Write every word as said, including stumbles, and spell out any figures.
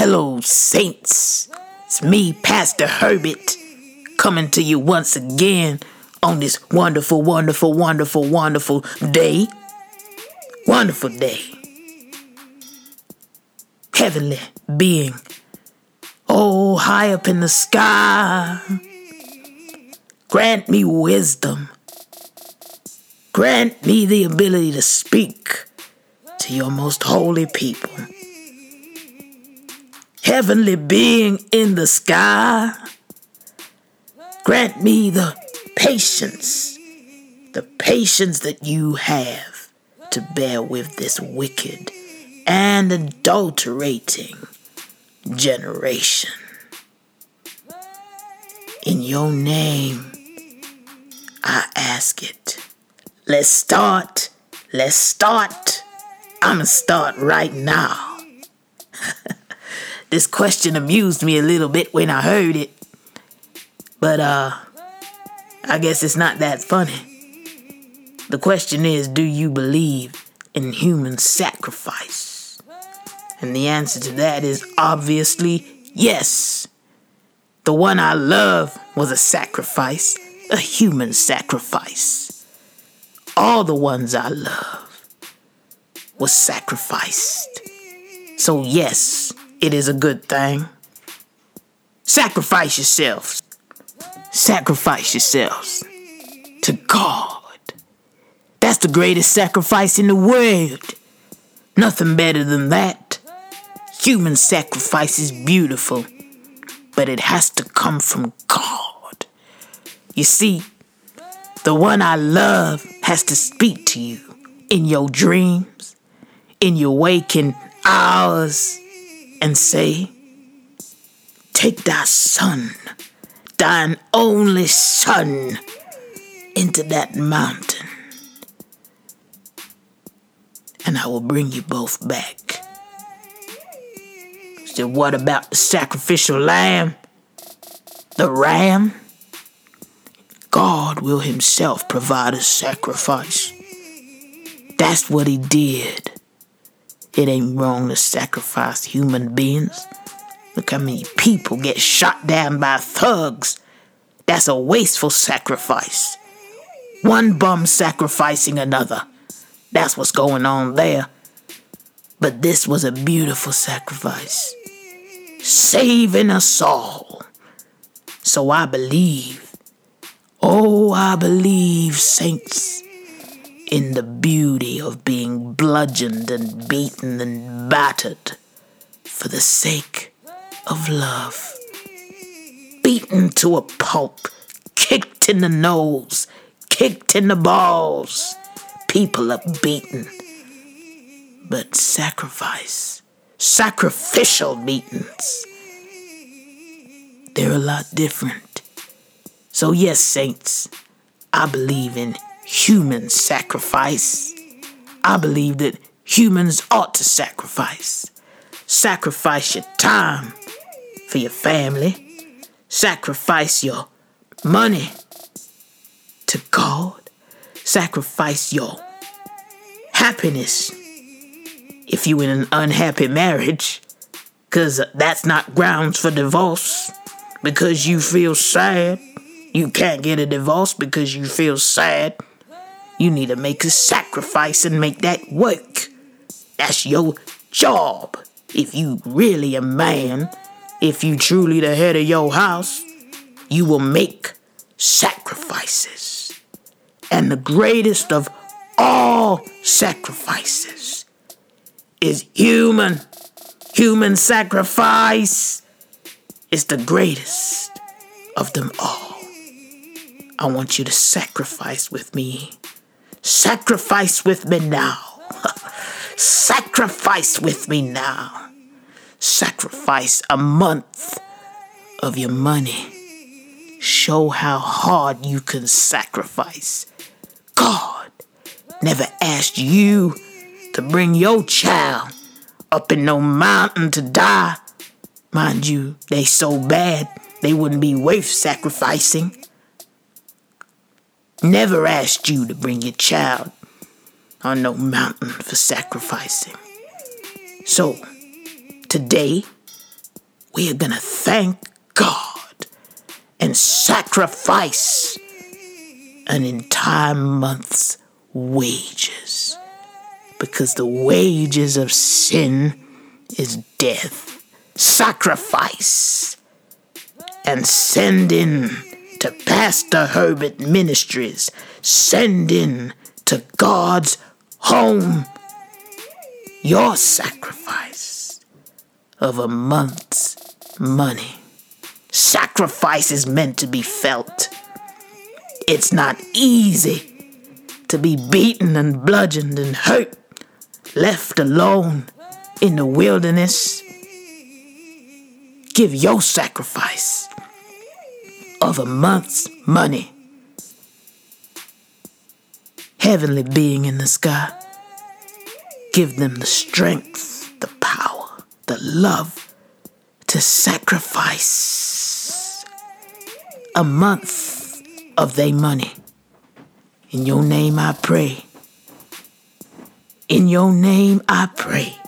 Hello, saints. It's me, Pastor Herbert, coming to you once again on this wonderful, wonderful, wonderful, wonderful day. Wonderful day. Heavenly being. Oh, high up in the sky. Grant me wisdom. Grant me the ability to speak to your most holy people. Heavenly being in the sky, grant me the patience, the patience that you have to bear with this wicked and adulterating generation. In your name, I ask it. Let's start. Let's start. I'ma start right now. This question amused me a little bit when I heard it. But uh, I guess it's not that funny. The question is, do you believe in human sacrifice? And the answer to that is obviously yes. The one I love was a sacrifice, a human sacrifice. All the ones I love was sacrificed. So yes, it is a good thing. Sacrifice yourselves. Sacrifice yourselves to God. That's the greatest sacrifice in the world. Nothing better than that. Human sacrifice is beautiful, but it has to come from God. You see, the one I love has to speak to you in your dreams, in your waking hours, and say, take thy son, thine only son, into that mountain, and I will bring you both back. So what about the sacrificial lamb, the ram? God will himself provide a sacrifice. That's what he did. It ain't wrong to sacrifice human beings. Look how many people get shot down by thugs. That's a wasteful sacrifice. One bum sacrificing another. That's what's going on there. But this was a beautiful sacrifice, saving us all. So I believe, oh, I believe, saints, in the beauty of being bludgeoned and beaten and battered for the sake of love. Beaten to a pulp, kicked in the nose, kicked in the balls. People are beaten, but sacrifice, sacrificial beatings, they're a lot different. So yes, saints, I believe in human sacrifice. I believe that humans ought to sacrifice. Sacrifice your time for your family. Sacrifice your money to God. Sacrifice your happiness if you're in an unhappy marriage, because that's not grounds for divorce. Because you feel sad, you can't get a divorce because you feel sad. You need to make a sacrifice and make that work. That's your job. If you really a man, if you truly the head of your house, you will make sacrifices. And the greatest of all sacrifices is human. Human sacrifice is the greatest of them all. I want you to sacrifice with me. Sacrifice with me now. Sacrifice with me now. Sacrifice a month of your money. Show how hard you can sacrifice. God never asked you to bring your child up in no mountain to die. Mind you, they so bad they wouldn't be worth sacrificing. Never asked you to bring your child on no mountain for sacrificing. So, today, we are going to thank God and sacrifice an entire month's wages, because the wages of sin is death. Sacrifice and send in to Pastor Herbert Ministries. Send in to God's home your sacrifice of a month's money. Sacrifice is meant to be felt. It's not easy to be beaten and bludgeoned and hurt, left alone in the wilderness. Give your sacrifice of a month's money. Heavenly being in the sky, give them the strength, the power, the love to sacrifice a month of their money. In your name I pray. In your name I pray.